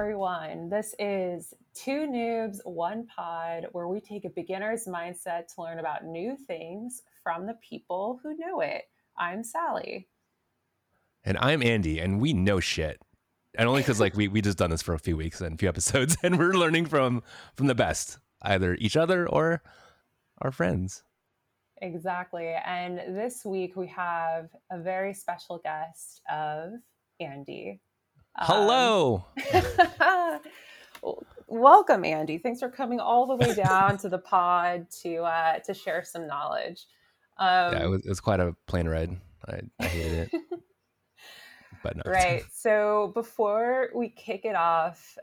everyone. This is Two Noobs, One Pod, where we take a beginner's mindset to learn about new things from the people who know it. I'm Sally. And I'm Andy, and we know shit. And only because like we just done this for a few weeks and a few episodes, and we're learning from the best, either each other or our friends. Exactly. And this week we have a very special guest of Andy. Hello. Welcome, Andy. Thanks for coming all the way down to the pod to share some knowledge. It was quite a plane ride. I hated it. But no. Right. So before we kick it off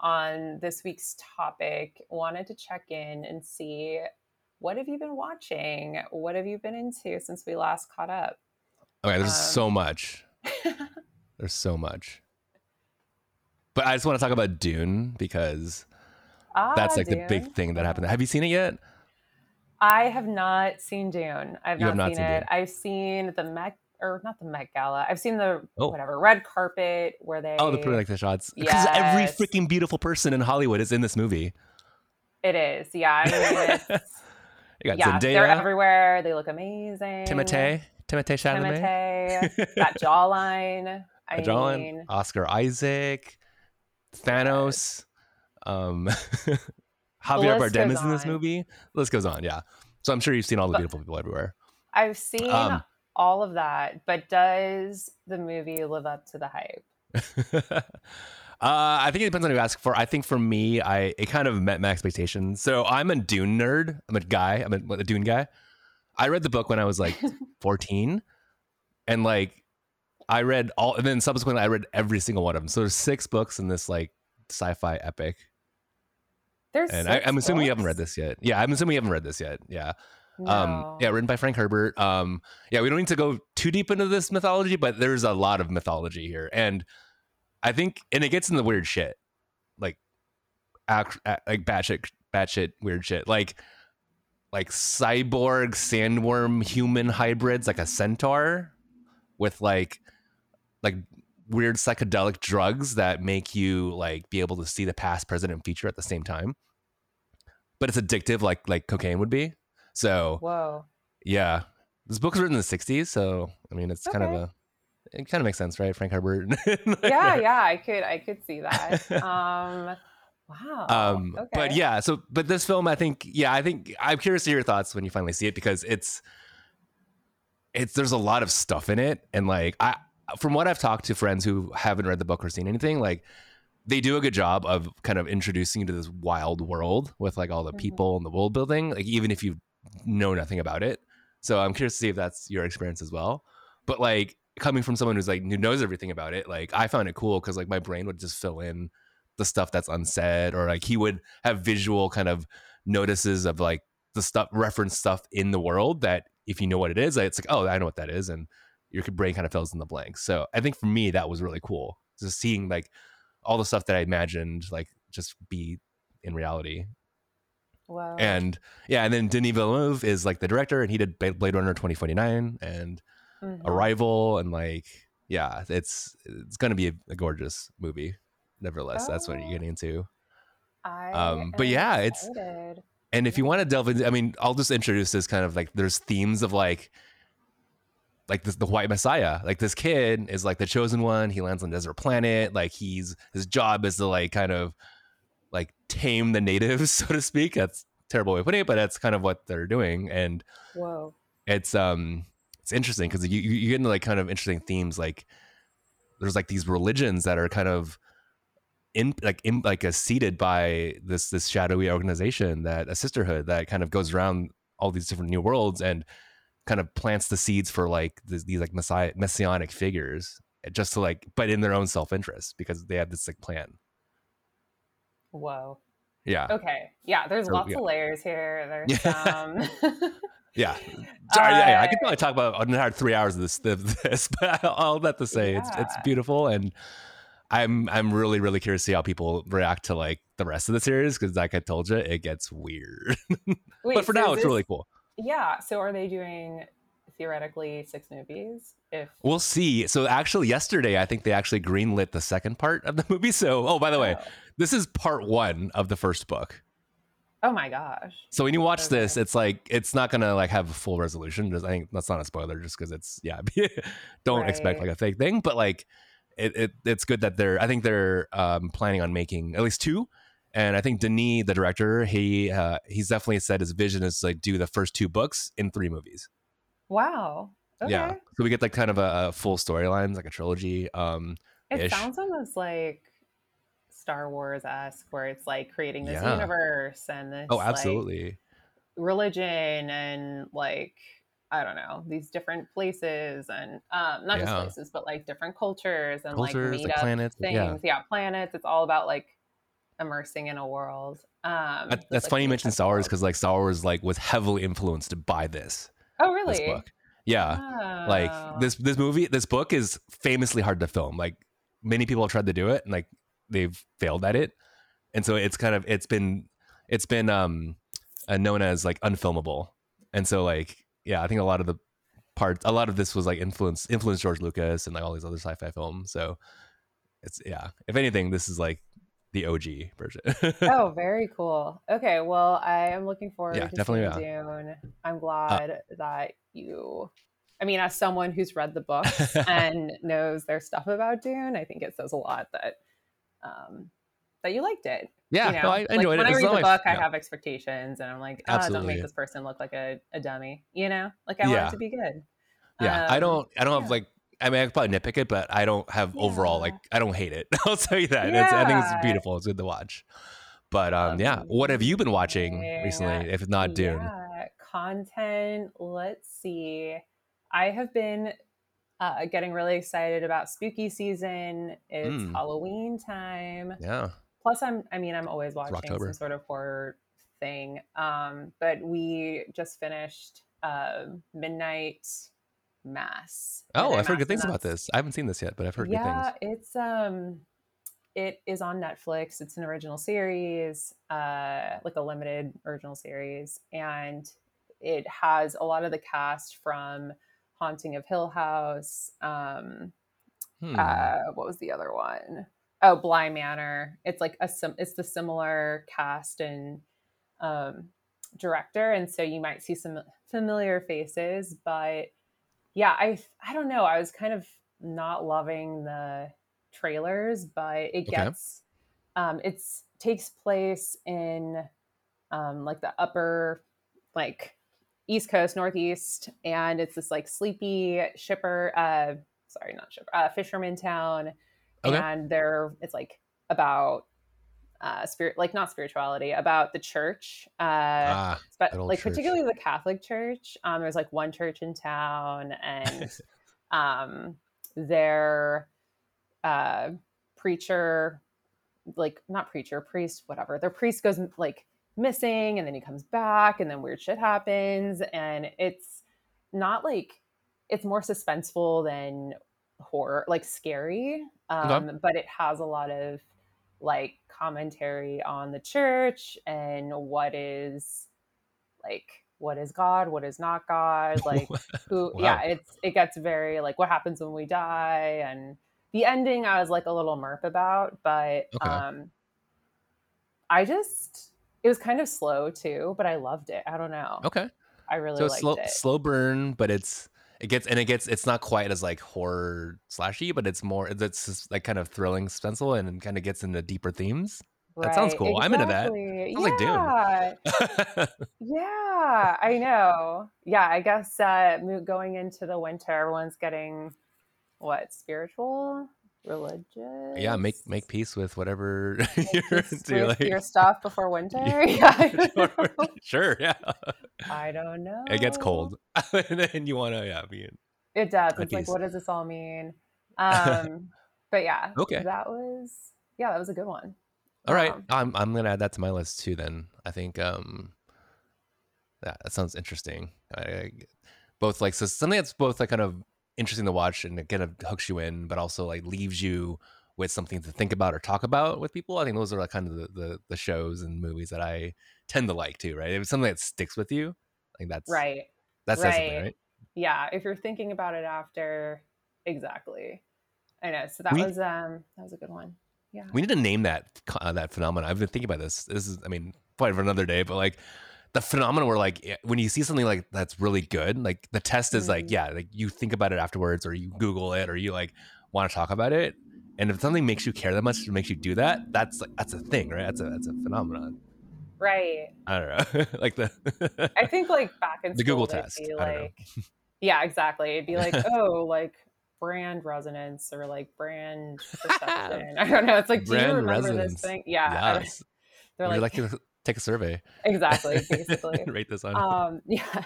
on this week's topic, wanted to check in and see, what have you been watching? What have you been into since we last caught up? Okay, there's so much. There's so much. But I just want to talk about Dune because that's like Dune. The big thing that happened. Have you seen it yet? I have not seen Dune. I've not seen it. Dune. I've seen the Met Gala. I've seen the red carpet where they the shots. Because every freaking beautiful person in Hollywood is in this movie. It is. Yeah. I mean, it's, you got Zendaya. They're everywhere. They look amazing. Timothée Chalamet. That jawline. I mean, Oscar Isaac. Thanos. Javier Bardem is in this movie. The list goes on, yeah. So I'm sure you've seen all the beautiful people everywhere. I've seen all of that, but does the movie live up to the hype? I think it depends on who you ask for. I think for me, it kind of met my expectations. So I'm a Dune nerd. I'm a Dune guy. I read the book when I was like 14, and like I read all, and then subsequently I read every single one of them. So there's 6 books in this like sci-fi epic. I'm assuming you haven't read this yet. Yeah, I'm assuming you haven't read this yet. Yeah. No. Written by Frank Herbert. We don't need to go too deep into this mythology, but there's a lot of mythology here, and I think, and it gets in the weird shit, like batshit weird shit, like cyborg sandworm human hybrids, like a centaur with like weird psychedelic drugs that make you like be able to see the past, present, and future at the same time. But it's addictive, like cocaine would be. So whoa, yeah, this book's written in the 1960s, so I mean, it's okay. It kind of makes sense, right? Frank Herbert. I could see that. Wow. Okay. But yeah, but this film, I think I'm curious to hear your thoughts when you finally see it, because it's there's a lot of stuff in it, and like from what I've talked to friends who haven't read the book or seen anything, like they do a good job of kind of introducing you to this wild world with like all the people and the world building, like even if you know nothing about it. So I'm curious to see if that's your experience as well. But like, coming from someone who's like, who knows everything about it, like I found it cool because like my brain would just fill in the stuff that's unsaid, or like he would have visual kind of notices of like the stuff, reference stuff in the world that if you know what it is, it's like, oh, I know what that is, and your brain kind of fills in the blanks. So I think for me that was really cool, just seeing like all the stuff that I imagined like just be in reality. Wow. And yeah, and then Denis Villeneuve is like the director, and he did Blade Runner 2049 and Arrival, and like, yeah, it's gonna be a gorgeous movie nevertheless. That's what you're getting into. Excited. It's, and if you want to delve into, I mean, I'll just introduce this kind of like, there's themes of like this, the white messiah, like this kid is like the chosen one, he lands on a desert planet, like his job is to like kind of like tame the natives, so to speak. That's a terrible way of putting it, but that's kind of what they're doing. And whoa, it's interesting because you get into like kind of interesting themes, like there's like these religions that are kind of seeded by this shadowy organization, that a sisterhood that kind of goes around all these different new worlds and kind of plants the seeds for like these like messianic figures, just to like, but in their own self-interest, because they have this like plan. Whoa. Yeah. Okay. Yeah. There's lots of layers here. There's some. Yeah. I could probably talk about an entire 3 hours of this, but I'll let this say it's beautiful, and I'm really, really curious to see how people react to like the rest of the series, because like I told you, it gets weird. Wait, but for now, it's really cool. Yeah. So are they doing theoretically 6 movies. If we'll see. So actually yesterday, I think they actually greenlit the second part of the movie. So, by the way, this is part 1 of the first book. Oh my gosh. So when you watch this, it's like, it's not going to like have a full resolution. I think that's not a spoiler just because it's, yeah, don't expect like a fake thing, but like it's good that I think they're planning on making at least 2. And I think Denis, the director, he's definitely said his vision is to like do the first 2 books in 3 movies. Wow. Okay. Yeah. So we get like kind of a full storyline, like a trilogy. It sounds almost like Star Wars-esque, where it's like creating this universe and this like, religion and like, I don't know, these different places and not just places, but like different cultures and like planets, things. Yeah, planets. It's all about like immersing in a world. That's like, funny you mentioned Star Wars because like Star Wars like was heavily influenced by this. Oh, really? This book. Yeah. Oh. Like this book is famously hard to film. Like many people have tried to do it and like they've failed at it, and so it's kind of it's been known as like unfilmable. And so like I think a lot of this was like influenced George Lucas and like all these other sci-fi films. So it's if anything, this is like the OG version. Oh, very cool. Okay, well, I am looking forward to seeing Dune. I'm glad that you. I mean, as someone who's read the books and knows their stuff about Dune, I think it says a lot that you liked it. Yeah, you know? No, I enjoyed it. When I read the book, I have expectations, and I'm like, don't make this person look like a dummy. You know, like I want it to be good. Yeah, I don't have like. I mean, I could probably nitpick it, but I don't have overall, like, I don't hate it. I'll tell you that. Yeah. I think it's beautiful. It's good to watch. But what have you been watching recently, if not Dune? Yeah. Content. Let's see. I have been getting really excited about spooky season. It's Halloween time. Yeah. Plus, I'm always watching some sort of horror thing. But we just finished Midnight Mass. Oh, I've heard good things about this. I haven't seen this yet, but I've heard good things. Yeah, it is on Netflix. It's an original series, like a limited original series, and it has a lot of the cast from Haunting of Hill House. What was the other one? Oh, Bly Manor. It's like it's the similar cast and director, and so you might see some familiar faces, but yeah, I don't know. I was kind of not loving the trailers, but it gets it's takes place in like the upper like East Coast, Northeast, and it's this like sleepy fisherman town, and it's like about spirit, like not spirituality, about the church, but like church. Particularly the Catholic church. There's like one church in town, and their priest goes like missing, and then he comes back, and then weird shit happens, and it's not like, it's more suspenseful than horror, like scary, but it has a lot of like commentary on the church and what is God, what is not God, like who it gets very like what happens when we die, and the ending I was like a little murp about, but it was kind of slow too, but I loved it. I don't know. Okay. I really liked it. Slow burn, but it's not quite as like horror slashy, but it's just like kind of thrilling, suspenseful, and kind of gets into deeper themes. Right. That sounds cool. Exactly. I'm into that. Sounds like Dune. Yeah, I know. Yeah, I guess going into the winter, everyone's getting spiritual, religious. Yeah, make peace with whatever you're into. Like your stuff before winter. Yeah. Sure. Yeah. I don't know. It gets cold, and then you want to be in. It does. It's like, what does this all mean? But yeah. Okay. That was a good one. All right, I'm gonna add that to my list too. Then I think that sounds interesting. Both like so something that's both like kind of interesting to watch and it kind of hooks you in, but also like leaves you with something to think about or talk about with people. I think those are like kind of the shows and movies that I tend to like too, right? If it's something that sticks with you, I think that's right. That says something, right? yeah, if you're thinking about it after, exactly. I know. So that was a good one. Yeah. We need to name that phenomenon. I've been thinking about this. This is, I mean, probably for another day, but like the phenomenon where like when you see something like that's really good, like the test is like, yeah, like you think about it afterwards or you Google it or you like want to talk about it. And if something makes you care that much, it makes you do that. That's like, that's a thing, right? That's a phenomenon. Right. I don't know. Like the, I think like back in the school, Google test. Like, I don't know. Yeah, exactly. It'd be like, oh, like brand resonance or like brand perception. I don't know. It's like, brand do you remember resonance. This thing? Yeah. Yes. They're like, would you like to take a survey? Exactly. Basically. Rate this on. Yeah.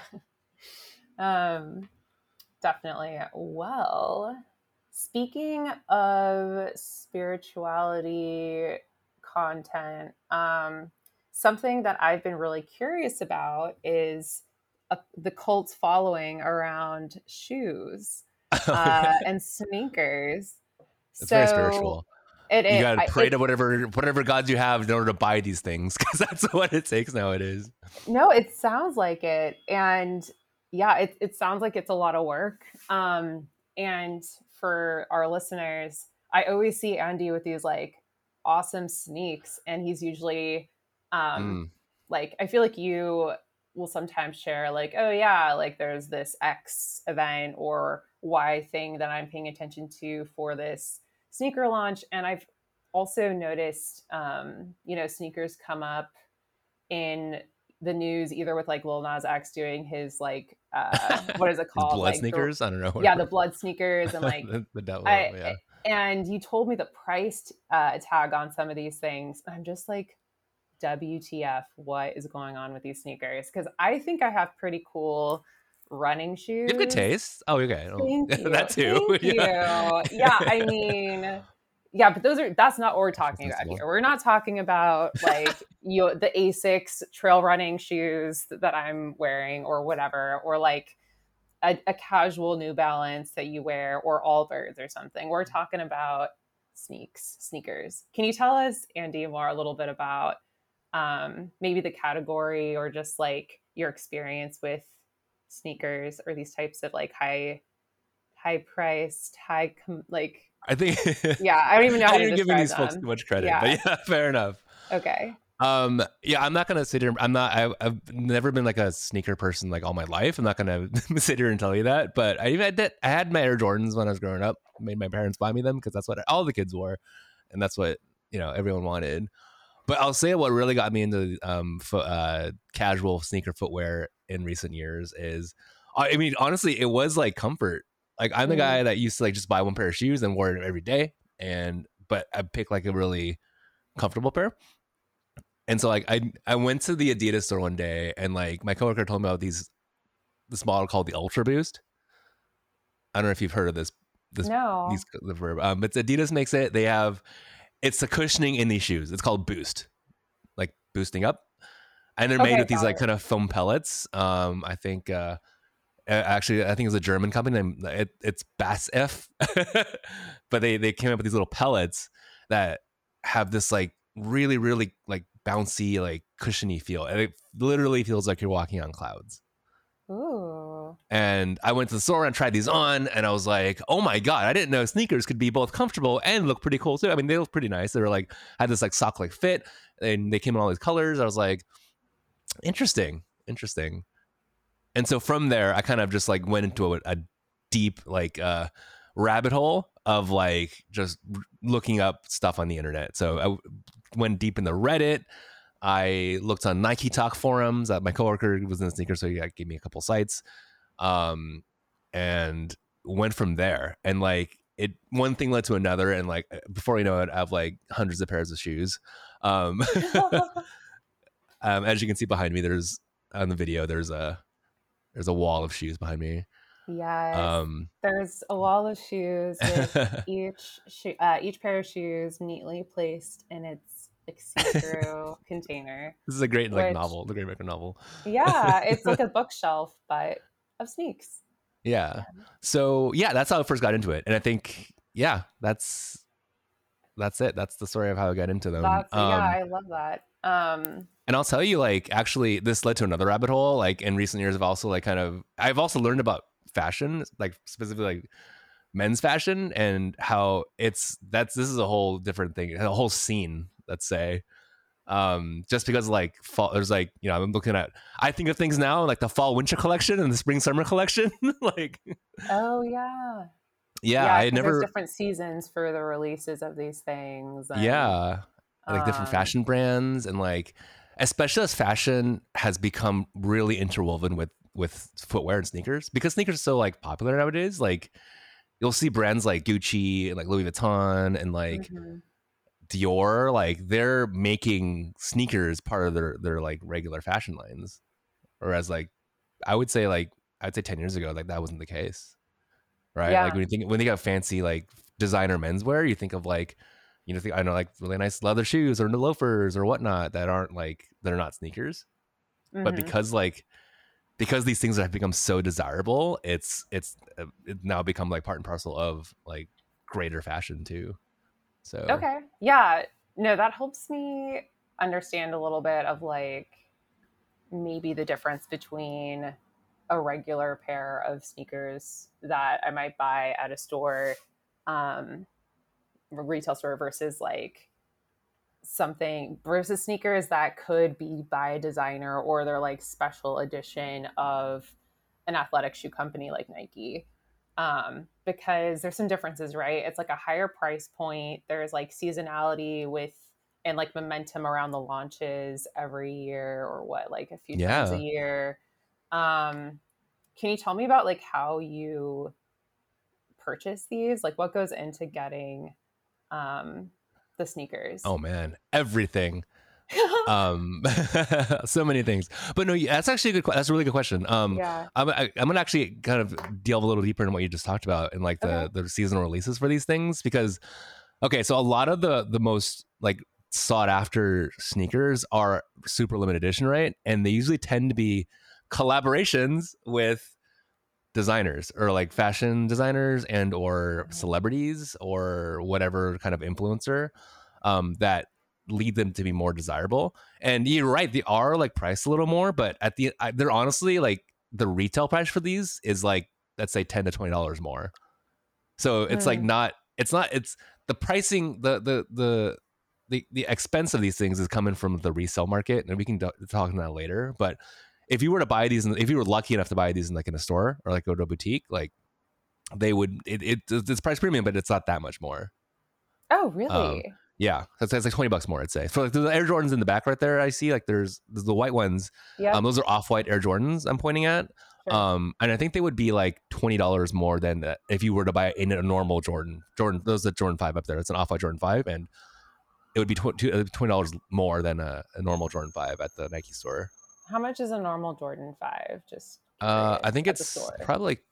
Definitely. Well, speaking of spirituality content, something that I've been really curious about is the cult's following around shoes and sneakers. It's so very spiritual. It is. You gotta pray to whatever gods you have in order to buy these things, because that's what it takes nowadays. No, it sounds like it, and yeah, it sounds like it's a lot of work. And for our listeners, I always see Andy with these like awesome sneaks, and he's usually like, I feel like you will sometimes share like, oh yeah, like there's this X event or Y thing that I'm paying attention to for this sneaker launch. And I've also noticed, you know, sneakers come up in the news either with like Lil Nas X doing his like, what is it called? Blood like, sneakers? I don't know. Whatever. Yeah, the blood sneakers and like, the devil, yeah. And you told me the price tag on some of these things. I'm just like, WTF, what is going on with these sneakers? Because I think I have pretty cool running shoes. You have good taste. Oh, okay. Thank you. That too. Thank you. Yeah, I mean, yeah, but that's not what we're talking about here. We're not talking about like the ASICS trail running shoes that I'm wearing or whatever, or like a casual New Balance that you wear or Allbirds or something. We're talking about sneakers. Can you tell us, Andy, more a little bit about maybe the category or just like your experience with sneakers or these types of like high priced, like, I think, yeah, I don't even know how to describe them. I didn't give these folks too much credit, but yeah, fair enough. Okay. Yeah, I'm not going to sit here. I've never been like a sneaker person like all my life. I'm not going to sit here and tell you that, but I had my Air Jordans when I was growing up. I made my parents buy me them because that's what all the kids wore. And that's what, you know, everyone wanted. But I'll say what really got me into casual sneaker footwear in recent years is, I mean, honestly, it was like comfort. Like I'm the guy that used to like just buy one pair of shoes and wore it every day. But I picked like a really comfortable pair. And so like I went to the Adidas store one day and like my coworker told me about this model called the Ultra Boost. I don't know if you've heard of this. It's Adidas makes it. They have. It's the cushioning in these shoes. It's called Boost, like boosting up. And they're made with these like kind of foam pellets. I think it's a German company. It's Basf. But they came up with these little pellets that have this like really, really like bouncy, like cushiony feel. And it literally feels like you're walking on clouds. Ooh. And I went to the store and tried these on and I was like, oh my God, I didn't know sneakers could be both comfortable and look pretty cool too. I mean, they look pretty nice. They were like, had this like sock like fit and they came in all these colors. I was like, interesting. And so from there, I kind of just like went into a deep like rabbit hole of like just looking up stuff on the internet. So I went deep into Reddit. I looked on Nike Talk forums. My coworker was in the sneaker, so he gave me a couple sites, and went from there. And like it, one thing led to another, and like before you know it, I have like hundreds of pairs of shoes. As you can see behind me, there's on the video, there's a wall of shoes behind me. Yes, there's a wall of shoes with each pair of shoes neatly placed in its like see-through container. This is a great like novel, the Great American Novel. Yeah, it's like a bookshelf, but of sneaks. Yeah. So yeah, that's how I first got into it, and I think that's it. That's the story of how I got into them. I love that. And I'll tell you, like, actually, this led to another rabbit hole. Like in recent years, I've also learned about fashion, like specifically like men's fashion, and how it's this is a whole different thing, a whole scene, let's say. Just because like fall, there's like, you know, I'm looking at, I think of things now like the fall winter collection and the spring summer collection. like, oh yeah. Yeah, I never. There's different seasons for the releases of these things. And, yeah, like different fashion brands, and like, especially as fashion has become really interwoven with footwear and sneakers, because sneakers are so like popular nowadays. Like, you'll see brands like Gucci and like Louis Vuitton and like Dior, like they're making sneakers part of their like regular fashion lines. Whereas I would say 10 years ago, like that wasn't the case. Right, yeah. Like when you think of fancy like designer menswear, you think of like, you know, like really nice leather shoes or loafers or whatnot that aren't like, they're not sneakers. Mm-hmm. But because these things have become so desirable, it's now become like part and parcel of like greater fashion too. So okay, yeah, no, that helps me understand a little bit of like maybe the difference between a regular pair of sneakers that I might buy at a store, retail store, versus like something, versus sneakers that could be by a designer, or they're like special edition of an athletic shoe company like Nike. Because there's some differences, right? It's like a higher price point. There's like seasonality with, and like momentum around the launches every year, or what, like a few times a year. Can you tell me about like how you purchase these? Like what goes into getting, the sneakers? Oh man, everything. So many things, but no, that's actually that's a really good question. I'm going to actually kind of delve a little deeper into what you just talked about, and like the seasonal releases for these things, because, okay, so a lot of the most like sought after sneakers are super limited edition, right? And they usually tend to be collaborations with designers, or like fashion designers and or celebrities or whatever kind of influencer that lead them to be more desirable. And you're right, they are like priced a little more, but they're honestly like the retail price for these is like, let's say $10 to $20 more. So it's like it's the pricing, the expense of these things is coming from the resale market, and we can talk about that later. But if you were to buy these, if you were lucky enough to buy these in like in a store or like go to a boutique, like they would, it's price premium, but it's not that much more. Oh, really? Yeah. That's like $20 more, I'd say. For like the Air Jordans in the back right there, I see like there's the white ones. Yeah. Those are off-white Air Jordans I'm pointing at. Sure. And I think they would be like $20 more than that if you were to buy a normal Jordan. Those are the Jordan 5 up there. It's an off-white Jordan 5, and it would be $20 more than a normal Jordan 5 at the Nike store. How much is a normal Jordan 5? Just I think it's probably like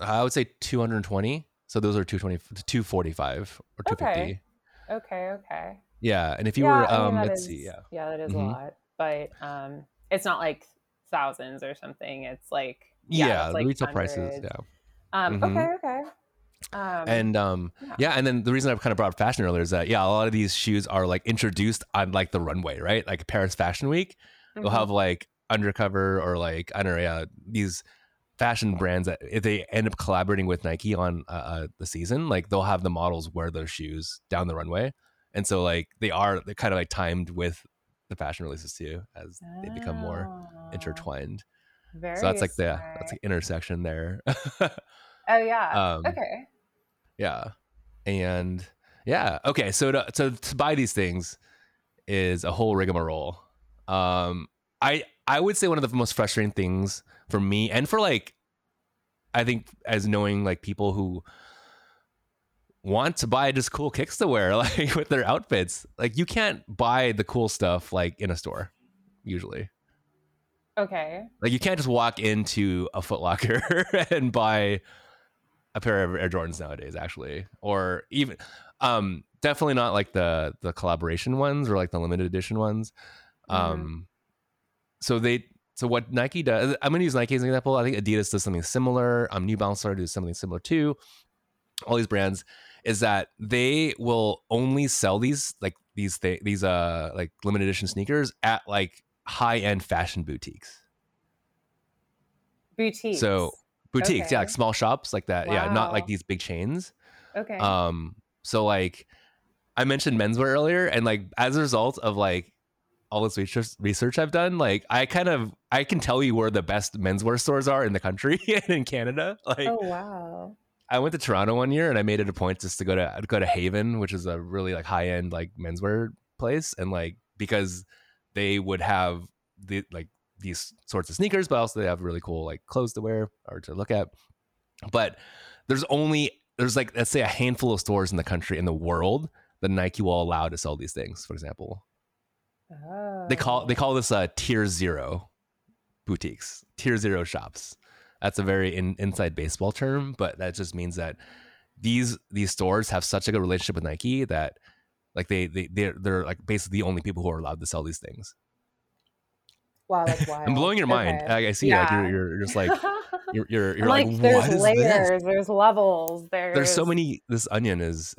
I would say $220. So those are $245 or $250. Okay. Yeah, and if you were that is a lot, but it's not like thousands or something. It's like it's like retail prices. Yeah. Okay. And then the reason I kind of brought fashion earlier is that a lot of these shoes are like introduced on like the runway, right? Like Paris Fashion Week. They'll have like undercover or like, I don't know, these fashion brands that if they end up collaborating with Nike on the season, like they'll have the models wear those shoes down the runway. And so like they're kind of like timed with the fashion releases too, as they become more intertwined. Very so that's like that's the intersection there. Oh yeah. Okay. Yeah. And yeah. Okay. So to buy these things is a whole rigmarole. I would say one of the most frustrating things for me, and for like, I think as knowing like people who want to buy just cool kicks to wear, like with their outfits, like you can't buy the cool stuff like in a store usually. Okay. Like you can't just walk into a Foot Locker and buy a pair of Air Jordans nowadays, actually, or even, definitely not like the collaboration ones or like the limited edition ones. So what Nike does, I'm gonna use Nike as an example. I think Adidas does something similar. New Balance started to do something similar too. All these brands is that they will only sell these limited edition sneakers at like high end fashion boutiques. So boutiques. Okay. Yeah, like small shops like that. Wow. Yeah, not like these big chains. Okay. So like I mentioned menswear earlier, and like as a result of like all this research I've done, like I can tell you where the best menswear stores are in the country and in Canada. Like, oh wow. I went to Toronto one year and I made it a point just to go to Haven, which is a really like high end like menswear place, and like because they would have the like these sorts of sneakers, but also they have really cool like clothes to wear or to look at. But there's like, let's say, a handful of stores in the country, in the world, that Nike will allow to sell these things, for example. Oh. They call this tier zero boutiques, tier zero shops. That's a very inside baseball term, but that just means that these stores have such a good relationship with Nike that like they're like basically the only people who are allowed to sell these things. Wow, that's wild. I'm blowing your mind. Okay. I see. Yeah. Like you're just like you're like there's what layers, is this? There's levels, there's so many. This onion is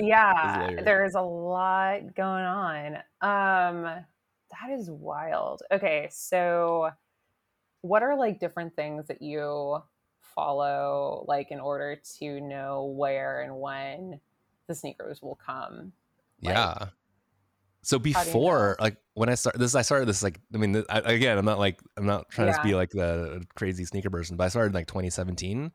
yeah. There's a lot going on. That is wild. Okay, so what are like different things that you follow, like in order to know where and when the sneakers will come? Like, yeah. So before, like when I started this, like, I mean, again, I'm not trying to be like the crazy sneaker person, but I started like 2017,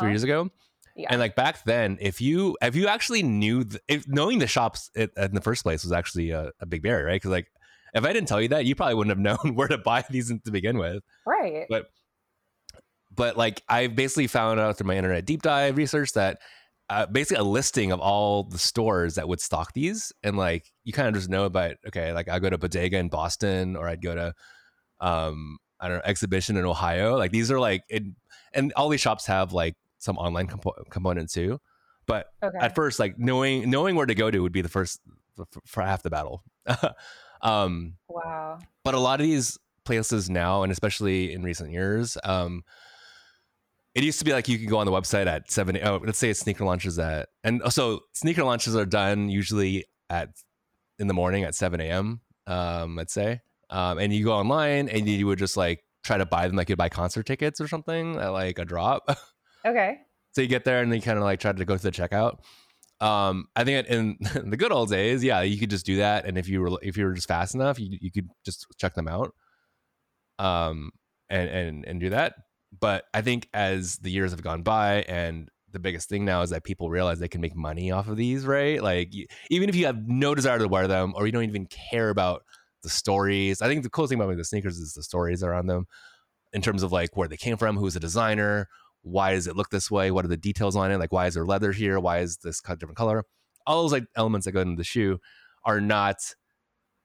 3 years ago. Yeah. And like back then, if you actually knew, knowing the shops in the first place was actually a big barrier, right? Cause like, if I didn't tell you that, you probably wouldn't have known where to buy these to begin with. Right. But like I basically found out through my internet deep dive research that basically a listing of all the stores that would stock these, and like you kind of just know about, okay, like I go to Bodega in Boston, or I'd go to Exhibition in Ohio. Like these are like and all these shops have like some online component too. But at first, like knowing where to go to would be the first for half the battle. Wow. But a lot of these places now, and especially in recent years, it used to be like you could go on the website at 7. Oh, let's say it's sneaker launches at, and so sneaker launches are done usually in the morning at 7 a.m. Let's say, and you go online and you would just like try to buy them like you'd buy concert tickets or something at like a drop. Okay. So you get there and then you kind of like try to go to the checkout. I think in the good old days, yeah, you could just do that, and if you were just fast enough, you could just check them out, and do that. But I think as the years have gone by, and the biggest thing now is that people realize they can make money off of these, right? Like even if you have no desire to wear them, or you don't even care about the stories. I think the coolest thing about the sneakers is the stories that are on them, in terms of like where they came from, who's the designer. Why does it look this way? What are the details on it? Like, why is there leather here? Why is this different color? All those like elements that go into the shoe are not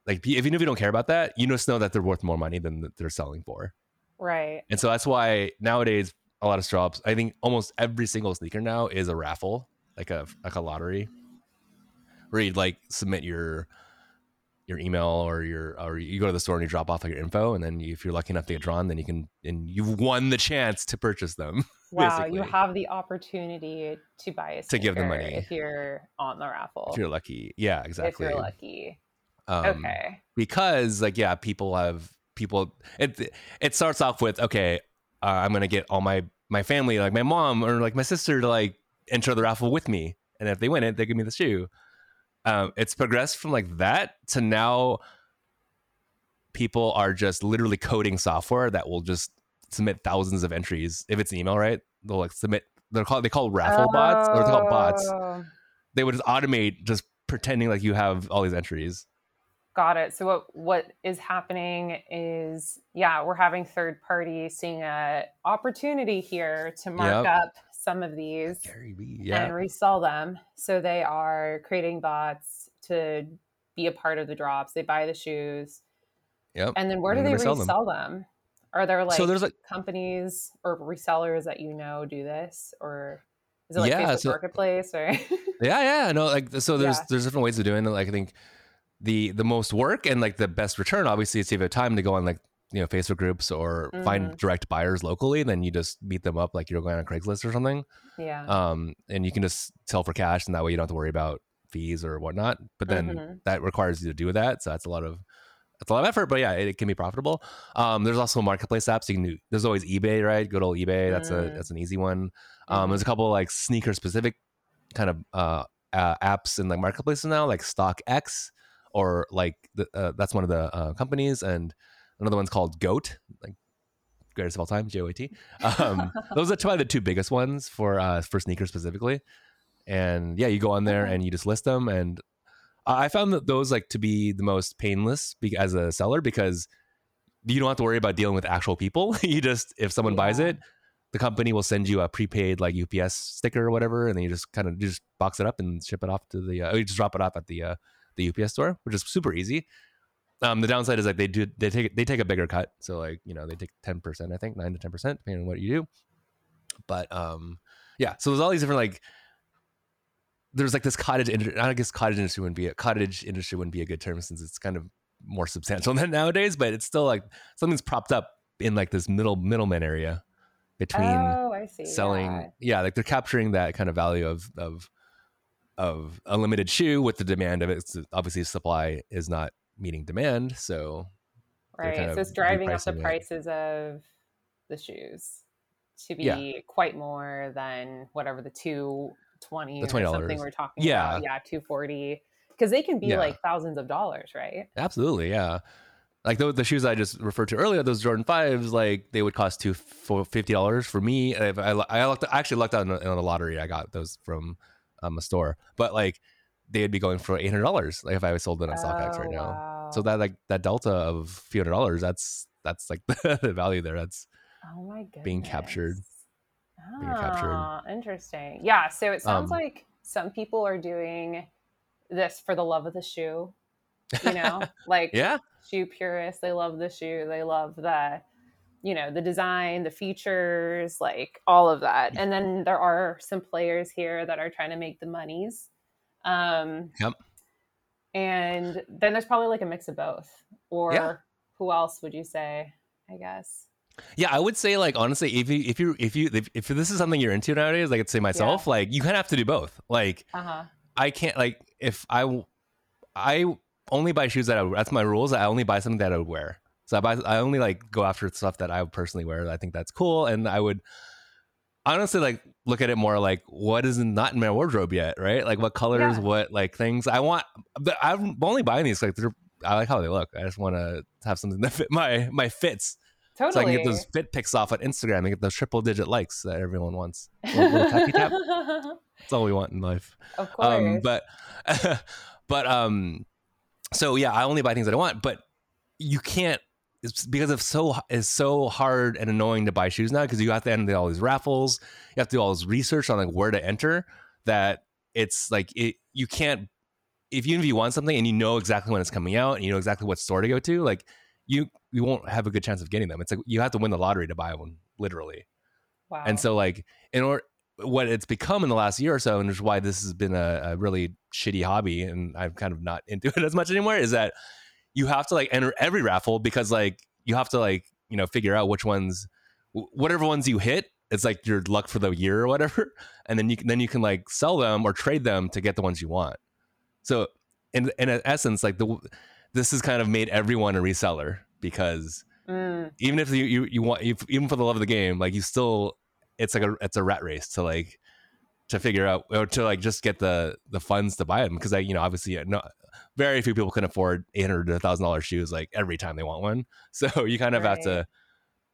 like, even if you don't care about that, you just know that they're worth more money than they're selling for. Right. And so that's why nowadays a lot of shops, I think almost every single sneaker now is a raffle, like a lottery, where you like submit your email or you go to the store and you drop off like your info, and then if you're lucky enough to get drawn, then you can, and you've won the chance to purchase them. Wow, basically. You have the opportunity to buy a sneaker to give them money if you're on the raffle. If you're lucky, yeah, exactly. If you're lucky, okay. Because like yeah, people. It starts off with okay, I'm gonna get all my family, like my mom or like my sister, to like enter the raffle with me, and if they win it, they give me the shoe. It's progressed from like that to now people are just literally coding software that will just submit thousands of entries. If it's an email, right? They'll like submit, they call raffle bots, or they're called bots. They would just automate, just pretending like you have all these entries. Got it. So what is happening is, yeah, we're having third parties seeing an opportunity here to mark up some of these and resell them. So they are creating bots to be a part of the drops. They buy the shoes. Yep. And then where do they resell them? Are there like, so there's like companies or resellers that you know do this, or is it like Facebook Marketplace or yeah. No, like so there's different ways of doing it. Like I think the most work and like the best return obviously is if you have time to go on like Facebook groups or find direct buyers locally, then you just meet them up like you're going on Craigslist or something. Yeah. And you can just sell for cash, and that way you don't have to worry about fees or whatnot. But then that requires you to do that. So that's a lot of that's a lot of effort, but yeah, it can be profitable. There's also marketplace apps. You can do, there's always eBay, right? Good old eBay. That's an easy one. There's a couple like sneaker specific kind of apps and like marketplaces now, like StockX or like that's one of the companies, and another one's called GOAT, like greatest of all time, GOAT. Those are probably the two biggest ones for sneakers specifically. And yeah, you go on there and you just list them, and I found that those like to be the most painless as a seller, because you don't have to worry about dealing with actual people. You just, if someone buys it, the company will send you a prepaid like UPS sticker or whatever, and then you just kind of just box it up and ship it off to the you just drop it off at the UPS store, which is super easy. The downside is like they take a bigger cut, so like, you know, they take 10%, I think 9 to 10%, depending on what you do. But yeah, so there's all these different like. There's like this cottage industry. I guess cottage industry wouldn't be a good term, since it's kind of more substantial than nowadays. But it's still like something's propped up in like this middleman area between selling. Yeah, like they're capturing that kind of value of a limited shoe with the demand of it. It's obviously, supply is not meeting demand, so so it's driving up the prices of the shoes to be quite more than whatever the $20 or something we're talking about. Yeah, $240, because they can be like thousands of dollars, right? Absolutely, yeah. Like the shoes I just referred to earlier, those Jordan 5s, like they would cost $250 for me. I actually lucked out on a lottery. I got those from a store, but like they'd be going for $800, like if I was sold it on StockX right now. Wow. So that like that delta of a few hundred dollars, that's like the value there. That's being captured. Interesting. Yeah, so it sounds like some people are doing this for the love of the shoe, you know, like shoe purists, they love the shoe, they love the, you know, the design, the features, like all of that. And then there are some players here that are trying to make the monies. Yep. And then there's probably like a mix of both. Or who else would you say, I guess? Yeah, I would say like honestly, if this is something you're into nowadays, like I'd say myself, like you kind of have to do both. Like I can't, like if I only buy shoes that that's my rules. I only buy something that I would wear. So I only like go after stuff that I would personally wear. I think that's cool, and I would honestly like look at it more like what is not in my wardrobe yet, right? Like what colors, what like things I want. But I'm only buying these like I like how they look. I just want to have something that fit my fits. Totally. So I can get those fit pics off on Instagram and get those triple-digit likes that everyone wants. Little tappy tap. That's all we want in life. Of course. So yeah, I only buy things that I want. But you can't, it's because it's so hard and annoying to buy shoes now, because you have to end all these raffles. You have to do all this research on like where to enter. That it's like you can't, if you want something and you know exactly when it's coming out and you know exactly what store to go to, like. You won't have a good chance of getting them. It's like you have to win the lottery to buy one, literally. Wow. And so like what it's become in the last year or so, and which is why this has been a really shitty hobby, and I'm kind of not into it as much anymore, is that you have to like enter every raffle, because like you have to like, you know, figure out which ones, whatever ones you hit, it's like your luck for the year or whatever, and then you can like sell them or trade them to get the ones you want. So in essence, like this has kind of made everyone a reseller, because even if you want, even for the love of the game, like you still, it's like it's a rat race to like, to figure out or to like just get the funds to buy them. Cause like, you know, obviously very few people can afford $800 to $1,000 shoes like every time they want one. So you kind of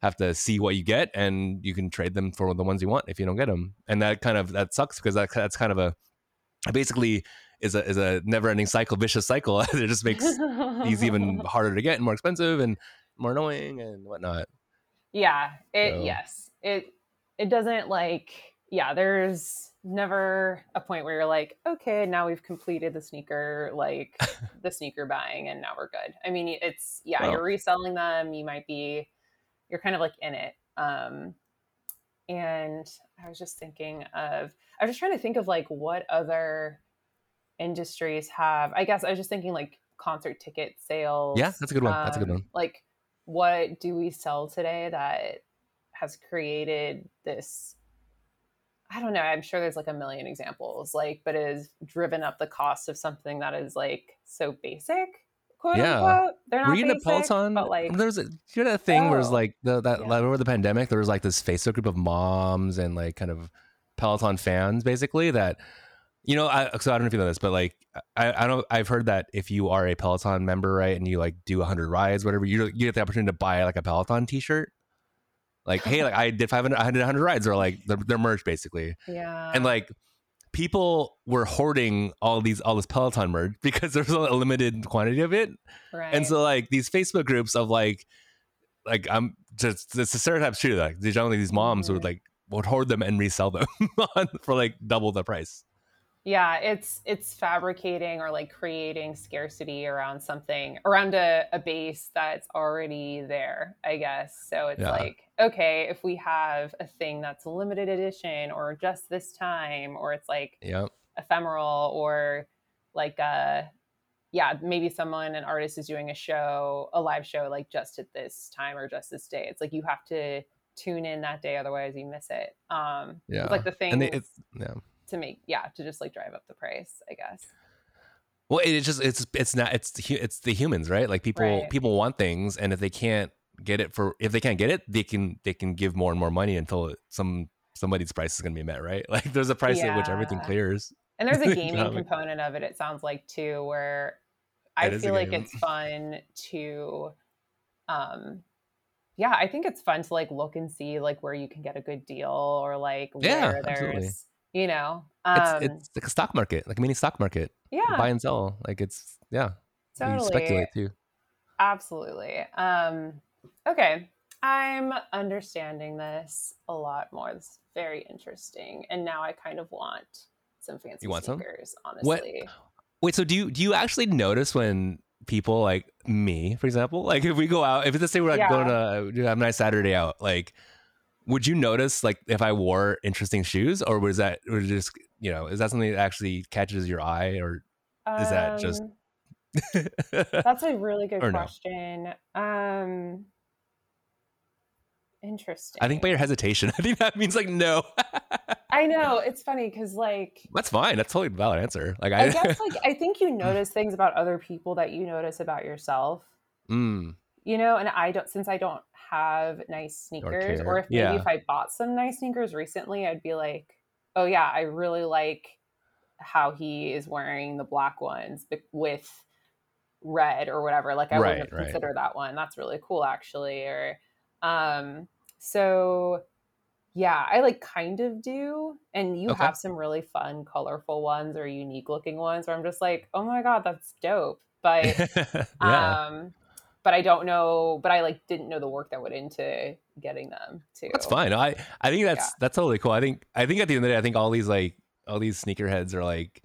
have to see what you get, and you can trade them for the ones you want if you don't get them. And that sucks, because that's kind of a basically, is a never-ending cycle, vicious cycle. It just makes these even harder to get and more expensive and more annoying and whatnot. Yeah. It doesn't like, there's never a point where you're like, okay, now we've completed the sneaker, like the sneaker buying, and now we're good. I mean, it's, you're reselling them. You might be, you're kind of like in it. And I was just trying to think of like what other industries have. I guess I was just thinking like concert ticket sales. Yeah, that's a good one. Like, what do we sell today that has created this? I don't know. I'm sure there's like a million examples, like, but it has driven up the cost of something that is like so basic quote unquote. They're not basic, the Peloton, but like there's a, you know that thing where it's like that over the pandemic there was like this Facebook group of moms and like kind of Peloton fans basically that, you know, so I don't know if you know this, but like I've heard that if you are a Peloton member, right, and you like do 100 rides, whatever, you get the opportunity to buy like a Peloton t-shirt. Like, hey, like I did 500, 100 rides, or like their merch basically. Yeah. And like people were hoarding all this Peloton merch because there's a limited quantity of it. Right. And so like these Facebook groups of like I'm just, it's a stereotype's true. Like these moms would hoard them and resell them for like double the price. Yeah, it's fabricating or like creating scarcity around something, around a base that's already there, I guess. So it's like, okay, if we have a thing that's a limited edition or just this time, or it's like ephemeral, or like maybe an artist is doing a live show, like just at this time or just this day. It's like you have to tune in that day, otherwise you miss it. It's like the thing. And to just like drive up the price, I guess. Well, it's the humans, right? Like people want things, and if they can't get it they can give more and more money until somebody's price is going to be met, right? Like there's a price at which everything clears. And there's a gaming component of it. It sounds like too, where I feel like it's fun to, I think it's fun to like look and see like where you can get a good deal, or like where there's. Absolutely. You know, it's like a stock market, like a mini stock market. Yeah, buy and sell. Like it's totally. You speculate too. Absolutely. Okay, I'm understanding this a lot more. This is very interesting, and now I kind of want some fancy sneakers. Honestly, what? Wait. So do you actually notice when people like me, for example, like if we go out, if it's say we're like going to have a nice Saturday out, like. Would you notice, like, if I wore interesting shoes, or is that something that actually catches your eye, or is that just? That's a really good question. No? Interesting. I think by your hesitation, I think that means like no. I know, it's funny because like that's fine. That's totally a valid answer. Like I guess like I think you notice things about other people that you notice about yourself. Mm. You know, and I don't have nice sneakers, or if maybe if I bought some nice sneakers recently, I'd be like, oh yeah, I really like how he is wearing the black ones with red or whatever, like I wouldn't have considered that one, that's really cool actually, or so yeah, I like kind of do, and you have some really fun colorful ones or unique looking ones where I'm just like, oh my god, that's dope, but but I don't know, but I like didn't know the work that went into getting them too. That's fine. I think that's totally cool. I think at the end of the day, I think all these sneakerheads are like,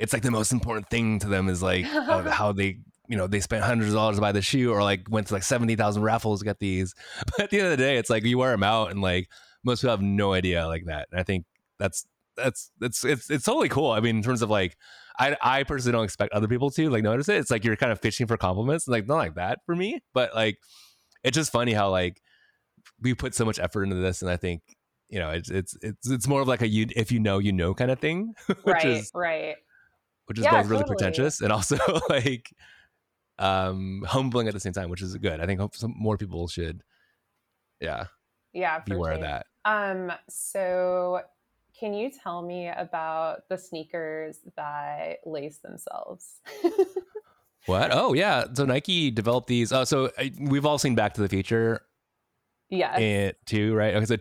it's like the most important thing to them is like how they, you know, they spent hundreds of dollars to buy the shoe, or like went to like 70,000 raffles to get these. But at the end of the day, it's like you wear them out and like most people have no idea like that. And I think that's totally cool. I mean, in terms of like, I personally don't expect other people to like notice it. It's like you're kind of fishing for compliments, and like not like that for me, but like it's just funny how like we put so much effort into this, and I think, you know, it's more of like a if you know kind of thing, which is both really pretentious and also like humbling at the same time, which is good. I think some more people should be aware of that. So. Can you tell me about the sneakers that lace themselves? What? Oh, yeah. So Nike developed these. Oh, so we've all seen Back to the Future. Yes. It too, right? Okay, so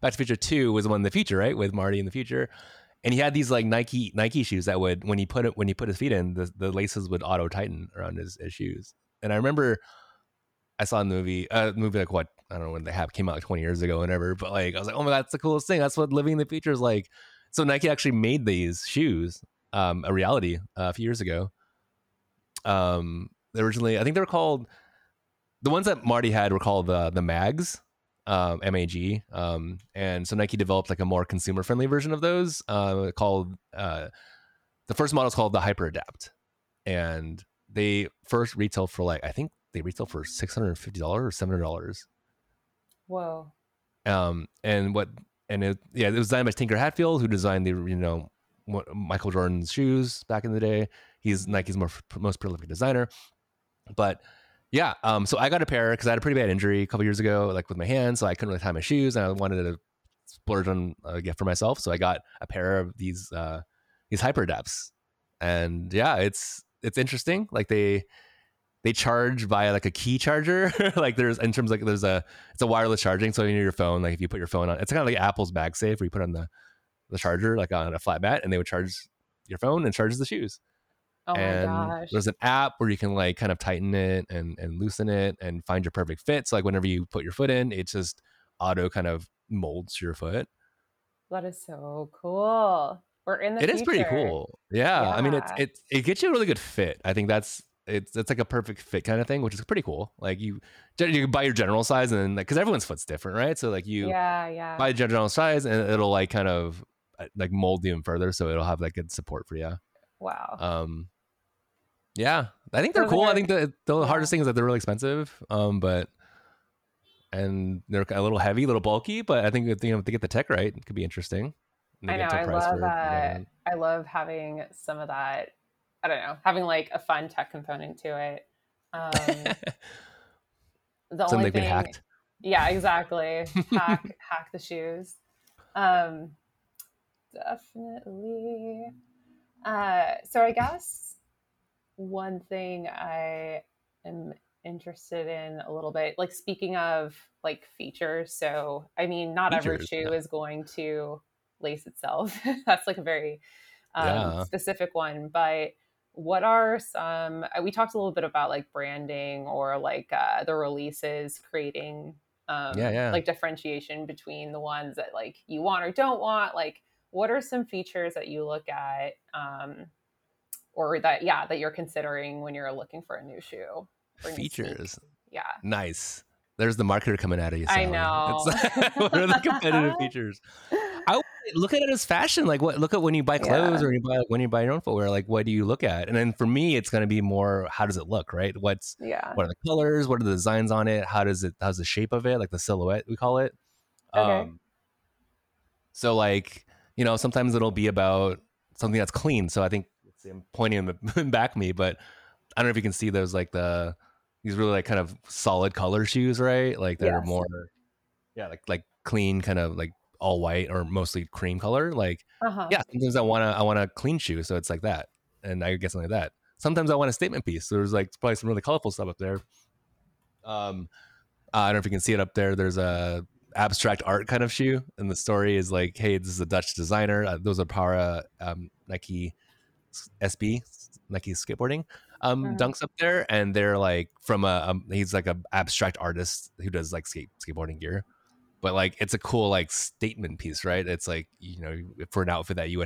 Back to the Future 2 was the one in the future, right? With Marty in the future. And he had these like Nike shoes that would, when he put his feet in, the laces would auto tighten around his shoes. And I remember I saw a movie like what, I don't know when came out like 20 years ago, whenever, but like I was like, oh my god, that's the coolest thing. That's what living in the future is like. So Nike actually made these shoes a reality a few years ago. Originally, I think they were called, the ones that Marty had were called the Mags, MAG. And so Nike developed like a more consumer friendly version of those called the first model is called the Hyper Adapt, and they first retail for like I think they retail for $650 or $700. Whoa. It was designed by Tinker Hatfield, who designed the, you know, Michael Jordan's shoes back in the day. He's Nike's most prolific designer. But yeah, so I got a pair because I had a pretty bad injury a couple years ago, like with my hands, so I couldn't really tie my shoes, and I wanted to splurge on a gift for myself, so I got a pair of these Hyper Adapts. And yeah, it's interesting. Like they charge via like a key charger. Like it's a wireless charging. So you need your phone. Like if you put your phone on, it's kind of like Apple's MagSafe where you put on the charger, like on a flat mat, and they would charge your phone and charges the shoes. Oh and my gosh. There's an app where you can like kind of tighten it and loosen it and find your perfect fit. So like whenever you put your foot in, it just auto kind of molds your foot. That is so cool. We're in the future. It is pretty cool. Yeah. I mean, it gets you a really good fit. I think it's like a perfect fit kind of thing, which is pretty cool. Like you can buy your general size, and then like, cause everyone's foot's different, right? So like buy a general size, and it'll like kind of like mold you in further. So it'll have like good support for you. Wow. Yeah, I think they're cool. I think the hardest thing is that they're really expensive. And they're a little heavy, a little bulky, but I think if they get the tech right, it could be interesting. I know. I love that. I love having some of that. I don't know, having like a fun tech component to it. The only thing, hacked. Yeah, exactly. Hack the shoes. Definitely. So I guess one thing I am interested in a little bit, like speaking of like features. So I mean, not every shoe is going to lace itself. That's like a very specific one. But what are some, we talked a little bit about like branding or like the releases creating like differentiation between the ones that like you want or don't want. Like what are some features that you look at or that that you're considering when you're looking for a new shoe? Features. Yeah. Nice. There's the marketer coming out of you. Sally. I know. What are the competitive features? Look at it as fashion. Like look at when you buy clothes or when you buy your own footwear, like what do you look at? And then for me, it's going to be more, how does it look? Right. What are the colors? What are the designs on it? How's the shape of it? Like the silhouette, we call it. Okay. So like, you know, sometimes it'll be about something that's clean. So I think I'm pointing back me, but I don't know if you can see those, like these really like kind of solid color shoes, right? Like they're more, like clean kind of like, all white or mostly cream color. Like sometimes I want a clean shoe, so it's like that, and I get something like that. Sometimes I want a statement piece, so there's like probably some really colorful stuff up there. I don't know if you can see it up there. There's a abstract art kind of shoe, and the story is like, hey, this is a Dutch designer, those are Para Nike SB, Nike skateboarding dunks up there, and they're like from he's like an abstract artist who does like skateboarding gear. But like, it's a cool like statement piece, right? It's like, you know, for an outfit that you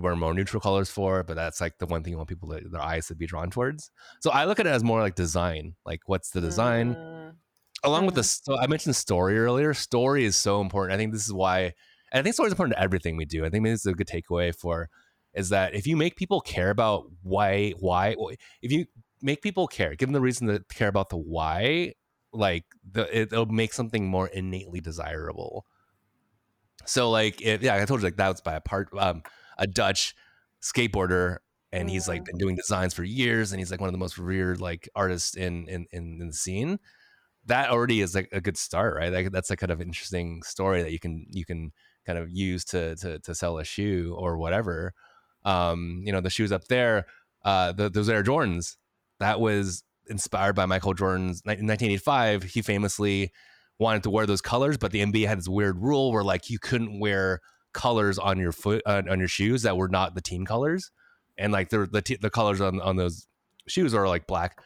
wear more neutral colors for, but that's like the one thing you want people their eyes to be drawn towards. So I look at it as more like design, like what's the design along with the, I mentioned story earlier. Story is so important. I think this is why, and I think story is important to everything we do. I think this is a good takeaway is that if you make people care about why, if you make people care, give them the reason to care about the why, like it'll make something more innately desirable. So like, I told you, like that was by a Dutch skateboarder, and he's like been doing designs for years, and he's like one of the most revered like artists in the scene. That already is like a good start, right? Like that's a kind of interesting story that you can kind of use to sell a shoe or whatever. You know, the shoes up there, those Air Jordans, that was inspired by Michael Jordan's. In 1985, he famously wanted to wear those colors, but the NBA had this weird rule where like you couldn't wear colors on your foot on your shoes that were not the team colors, and like the colors on those shoes are like black.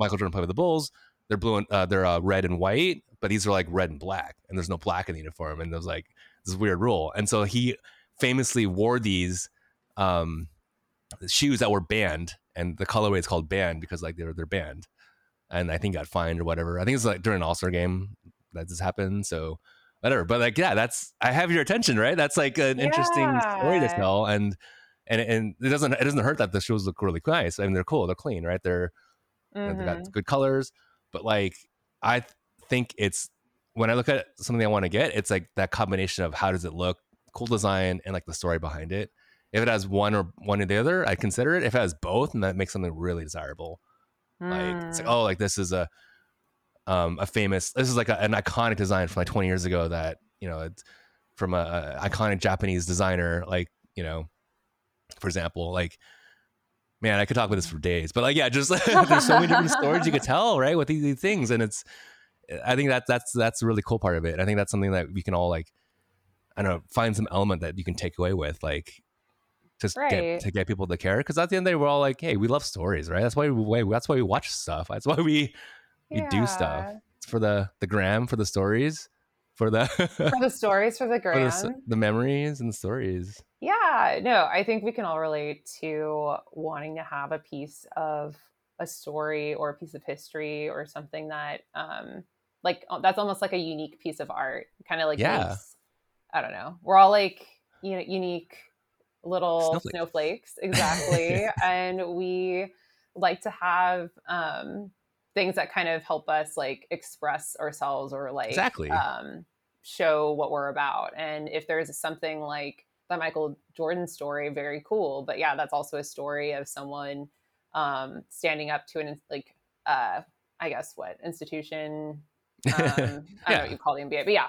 Michael Jordan played with the Bulls. They're blue and they're red and white, but these are like red and black, and there's no black in the uniform, and there's like this weird rule. And so he famously wore these shoes that were banned. And the colorway is called banned because like they're banned, and I think got fined or whatever. I think it's like during an All-Star game that just happened. So whatever, but like, yeah, that's, I have your attention, right? That's like an interesting story to tell. And it doesn't hurt that the shoes look really nice. I mean, they're cool. They're clean, right? They're, they got good colors, but like, I think it's, when I look at something I want to get, it's like that combination of how does it look, cool design, and like the story behind it. If it has one or the other, I consider it. If it has both, and that makes something really desirable. Like, it's like, oh, like this is a famous, this is like an iconic design from like 20 years ago that, you know, it's from a iconic Japanese designer, like, you know, for example, like, man, I could talk about this for days, but like, yeah, just there's so many different stories you could tell, right, with these things. And it's, I think that's the really cool part of it. I think that's something that we can all like, I don't know, find some element that you can take away with, like, just right. to get people to care. Because at the end of the day, we're all like, hey, we love stories, right? That's why we watch stuff. That's why we do stuff. It's for the gram, for the stories, for the gram, for the memories and the stories. Yeah, no, I think we can all relate to wanting to have a piece of a story or a piece of history or something that, like, that's almost like a unique piece of art, kind of like, yeah. Makes, I don't know. We're all like, you know, unique little snowflakes. Exactly. And we like to have things that kind of help us like express ourselves or like exactly. Show what we're about. And if there's something like the Michael Jordan story, very cool. But yeah, that's also a story of someone standing up to an, like, I guess what institution, I don't know what you call the NBA, but yeah,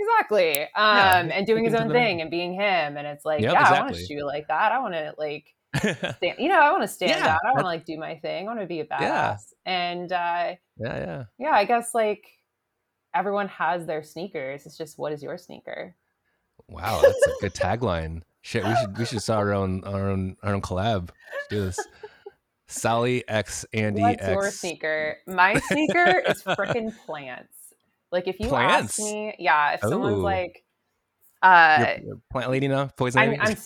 exactly. And doing his own thing and being him. And it's like, yep, yeah, exactly. I want to shoot like that. I want to like, I want to stand out. I want to like do my thing. I want to be a badass. Yeah. And, yeah, I guess like everyone has their sneakers. It's just, what is your sneaker? Wow. That's a good tagline. Shit. We should start our own collab. Let's do this. Sally X, Andy X. What's your sneaker? My sneaker is freaking plants. Like, if you ask me, yeah, if someone's like, you're plant lady now, poison lady? I'm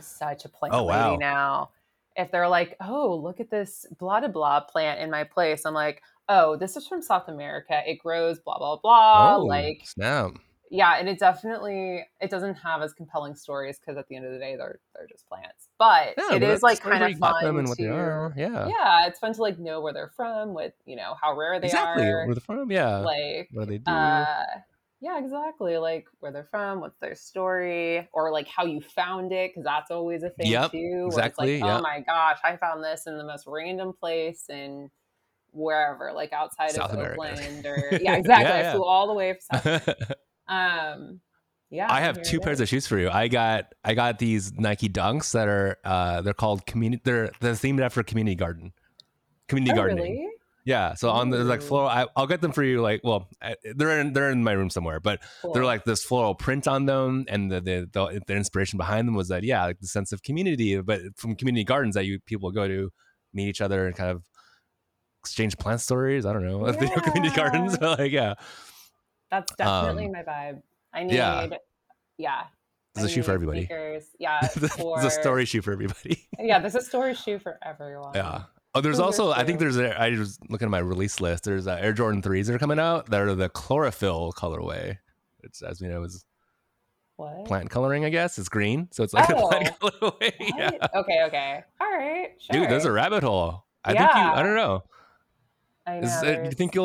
such a plant lady now. If they're like, oh, look at this blah, blah, blah plant in my place, I'm like, oh, this is from South America. It grows blah, blah, blah. Oh, like, snap. Yeah, and it doesn't have as compelling stories because at the end of the day, they're just plants. But yeah, it is like kind of fun to, yeah, it's fun to like know where they're from, with, you know, how rare they are, where they're from, yeah, like what they do, yeah, exactly, like where they're from, what's their story, or like how you found it, because that's always a thing too. Exactly. It's like, oh my gosh, I found this in the most random place and. Wherever, like outside South of America. Oakland, or yeah, exactly. I flew all the way from South. Yeah, I have two pairs of shoes for you. I got these Nike Dunks that are they're called community. They're themed after community gardening. Really? Yeah. So on the like floral, I'll get them for you. Like, well, they're in my room somewhere, but cool. They're like this floral print on them, and the inspiration behind them was that like the sense of community, but from community gardens that people go to meet each other and kind of. Exchange plant stories. I don't know. Yeah. They do community gardens. Like, yeah. That's definitely my vibe. I need, This is a shoe for everybody. Sneakers. Yeah. This is a story shoe for everybody. Yeah. This is a story shoe for everyone. Yeah. Oh, there's also, I think I was looking at my release list. There's Air Jordan 3s that are coming out. They're the chlorophyll colorway. It's, as we know, is plant coloring, I guess. It's green. So it's like a plant colorway. Yeah. Okay. All right. Sure. Dude, there's a rabbit hole. I don't know. I know, you think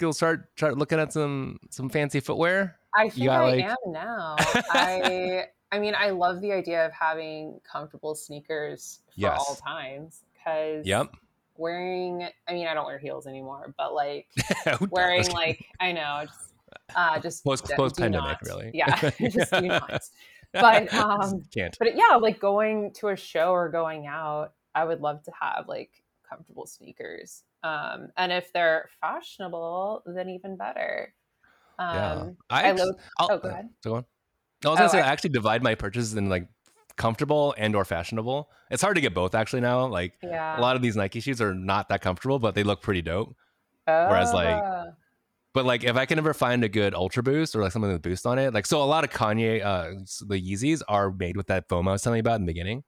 you'll start looking at some fancy footwear? I think I am now. I mean, I love the idea of having comfortable sneakers for all times, because wearing, I mean, I don't wear heels anymore, but like wearing like, I know, just post pandemic, really. Yeah, just do not. But can't. But yeah, like going to a show or going out, I would love to have like comfortable sneakers. And if they're fashionable, then even better. I actually divide my purchases in like comfortable and or fashionable. It's hard to get both actually now. Like a lot of these Nike shoes are not that comfortable, but they look pretty dope. Oh. Whereas like, but like if I can ever find a good Ultra Boost or like something with Boost on it, like, so a lot of Kanye, the Yeezys are made with that foam I was telling you about in the beginning,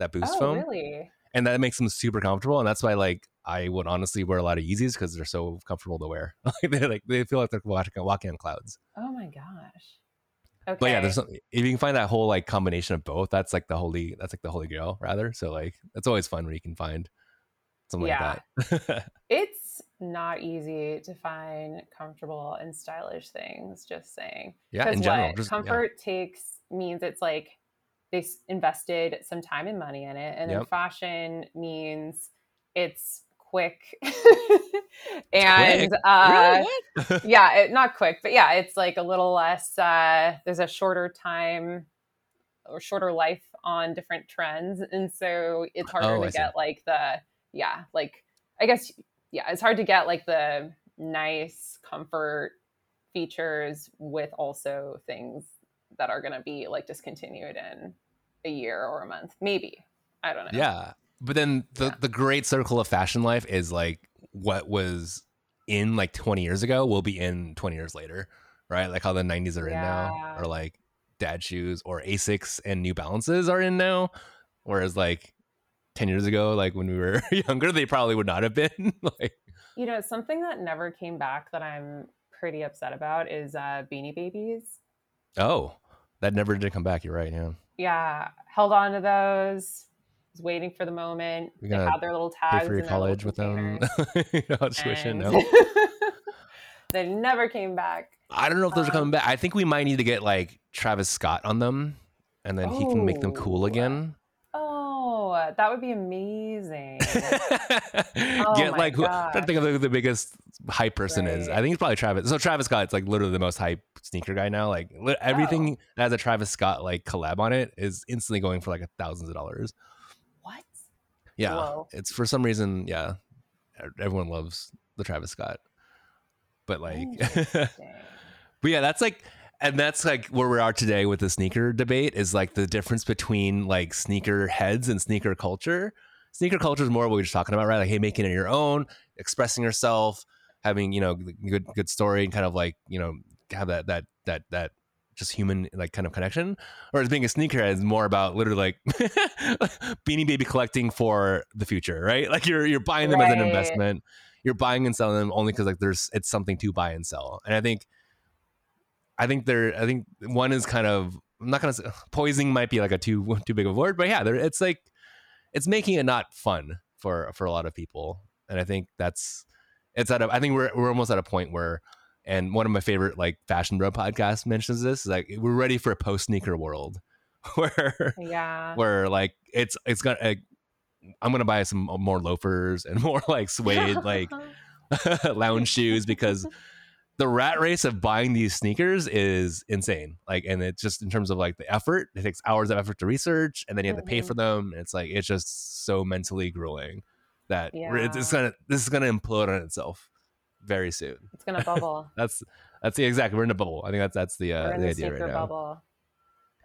that Boost foam. Really? And that makes them super comfortable. And that's why like, I would honestly wear a lot of Yeezys because they're so comfortable to wear. They feel like they're walking on clouds. Oh my gosh! Okay. But yeah, if you can find that whole like combination of both, that's like the holy grail rather. So like that's always fun when you can find something like that. It's not easy to find comfortable and stylish things. Just saying. Yeah, in general, comfort means it's like they invested some time and money in it. And then fashion means it's quick. And quick? Really? Yeah, not quick, but yeah, it's like a little less, there's a shorter time or shorter life on different trends. And so it's harder to get like the, it's hard to get like the nice comfort features with also things that are going to be like discontinued in a year or a month, maybe. I don't know. Yeah. But then the great circle of fashion life is like what was in like 20 years ago will be in 20 years later, right? Like how the 90s are in now, or like dad shoes or Asics and New Balances are in now. Whereas like 10 years ago, like when we were younger, they probably would not have been. Like, you know, something that never came back that I'm pretty upset about is Beanie Babies. Oh, that never did come back. You're right. Yeah. Yeah. Held on to those. Was waiting for the moment. They had their little tags. Pay for your college with them. Tuition. No. They never came back. I don't know if those are coming back. I think we might need to get like Travis Scott on them, and then he can make them cool again. Oh, that would be amazing. I'm trying to think of who the biggest hype person is. I think it's probably Travis. So Travis Scott's like literally the most hype sneaker guy now. Like everything that has a Travis Scott like collab on it is instantly going for like thousands of dollars. What? Yeah. Whoa. It's for some reason. Yeah. Everyone loves the Travis Scott, but like, but yeah, that's like, and that's like where we are today with the sneaker debate is like the difference between like sneaker heads and sneaker culture. Sneaker culture is more what we were just talking about, right? Like, hey, making it your own, expressing yourself, having, you know, good story and kind of like, you know, have that just human like kind of connection. Whereas being a sneakerhead is more about literally like Beanie Baby collecting for the future, right? Like you're buying them as an investment. You're buying and selling them only because like it's something to buy and sell. And I think one is kind of, I'm not going to say poisoning might be like a too big of a word, but yeah, it's like, it's making it not fun for a lot of people. And I think we're almost at a point where, and one of my favorite like Fashion Bro podcasts mentions this, is like, we're ready for a post sneaker world where like, it's got, like, I'm going to buy some more loafers and more like suede, like lounge shoes because the rat race of buying these sneakers is insane. Like, and it's just in terms of like the effort, it takes hours of effort to research and then you have to pay for them. And it's like, it's just so mentally grueling that this is going to implode on itself very soon. It's going to bubble. That's the exact, we're in a bubble. I think that's the idea right now.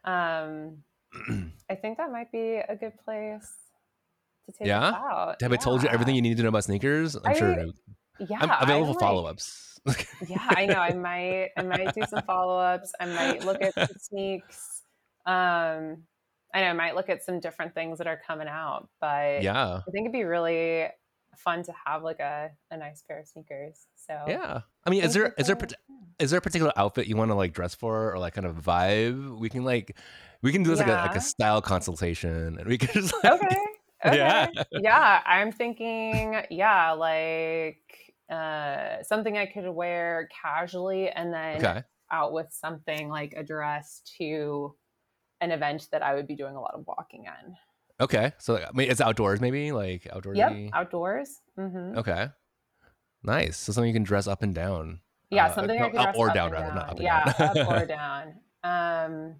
I think that might be a good place to take it out. Have I told you everything you need to know about sneakers? I'm available for follow-ups. Yeah, I know. I might do some follow-ups. I might look at some sneaks. I might look at some different things that are coming out. But yeah, I think it'd be really fun to have like a nice pair of sneakers. So yeah, I mean, is there a particular outfit you want to like dress for or like kind of vibe? We can do this like a style consultation, and we can just like, okay. Yeah. I'm thinking like. Something I could wear casually and then out with something like a dress to an event that I would be doing a lot of walking in. Okay. So like, I mean, it's outdoors maybe? Like outdoors? Yep, outdoors. Mm-hmm. Okay. Nice. So something you can dress up and down. Yeah, something I could dress up or down rather. Not up and down. Up or down. I'm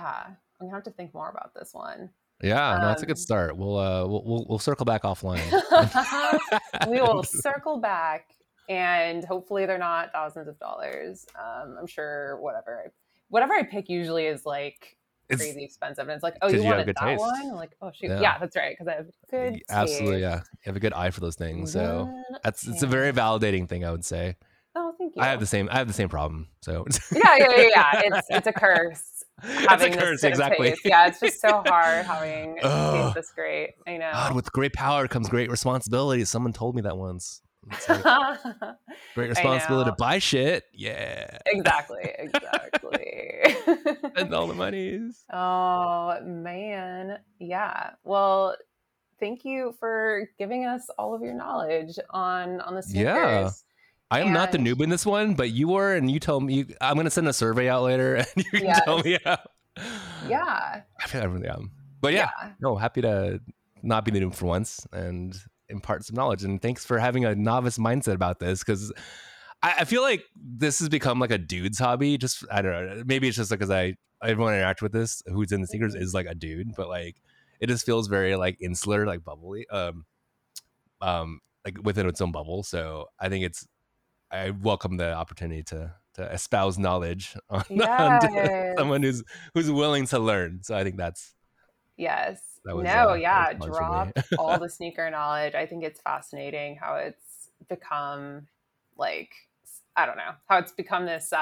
going to have to think more about this one. Yeah, that's a good start. We'll circle back offline. We will circle back, and hopefully they're not thousands of dollars. I'm sure whatever I pick usually is like crazy expensive, and it's like, oh, you wanted that taste. One? I'm like, oh shoot, yeah that's right, because I have good taste. Absolutely, yeah, you have a good eye for those things. So it's a very validating thing, I would say. Oh, thank you. I have the same problem. So yeah. It's a curse. Having that's a curse, exactly. Taste. Yeah, it's just so hard having taste this great. I know. God, with great power comes great responsibility. Someone told me that once. Like, great responsibility to buy shit. Yeah. Exactly. And all the monies. Oh man. Yeah. Well, thank you for giving us all of your knowledge on the sneakers. Yeah. I am not the noob in this one, but you were, and you told me. I'm going to send a survey out later, and you can tell me how. Yeah. I feel like I really am. But yeah. No, happy to not be the noob for once and impart some knowledge. And thanks for having a novice mindset about this, because I feel like this has become like a dude's hobby. Just, I don't know. Maybe it's just because everyone I interact with this who's in the sneakers is like a dude, but like it just feels very like insular, like bubbly, like within its own bubble. So I think I welcome the opportunity to espouse knowledge on someone who's willing to learn. So I think that's. Yes. Drop all the sneaker knowledge. I think it's fascinating how it's become like, I don't know, how it's become this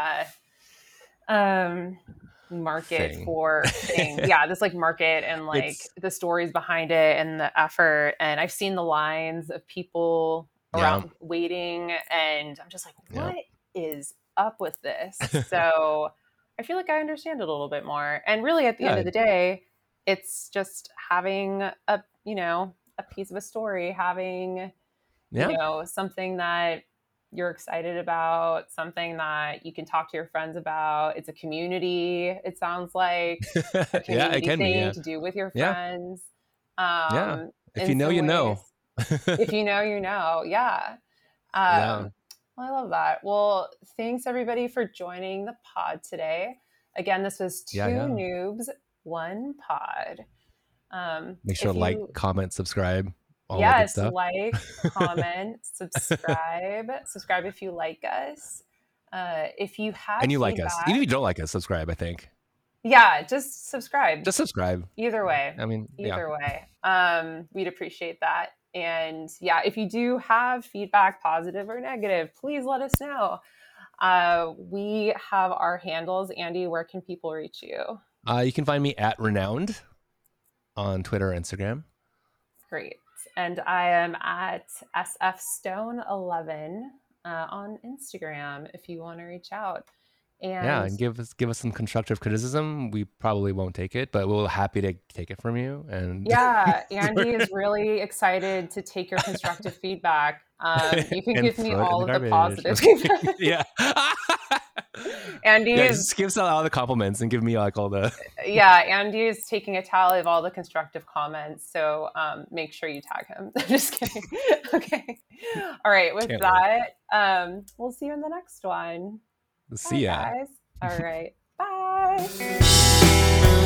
market thing. Yeah, this like market and like the stories behind it and the effort. And I've seen the lines of people around waiting, and I'm just like, what is up with this? So I feel like I understand it a little bit more. And really at the end of the day, it's just having a piece of a story, having, something that you're excited about, something that you can talk to your friends about. It's a community. It sounds like a community thing to do with your friends. If you know, you know. If you know, you know. Yeah. Well, I love that. Well, thanks everybody for joining the pod today. Again, this was Two Noobs, One Pod. Make sure to like, comment, subscribe. Like, comment, subscribe. Subscribe if you like us. If you have and you feedback, like us, even if you don't like us, subscribe. I think. Yeah, just subscribe. Either way. I mean, way. We'd appreciate that. And yeah, if you do have feedback, positive or negative, please let us know. We have our handles. Andy, where can people reach you? You can find me at Renowned on Twitter or Instagram. Great. And I am at sfstone11 on Instagram if you want to reach out. And give us some constructive criticism. We probably won't take it, but we'll be happy to take it from you. And Andy is really excited to take your constructive feedback. You can give me all of the positive feedback. Andy just gives out all the compliments and give me like all the Andy is taking a tally of all the constructive comments, so make sure you tag him. Just kidding. Okay, all right, with we'll see you in the next one. See ya, guys. All right. Bye.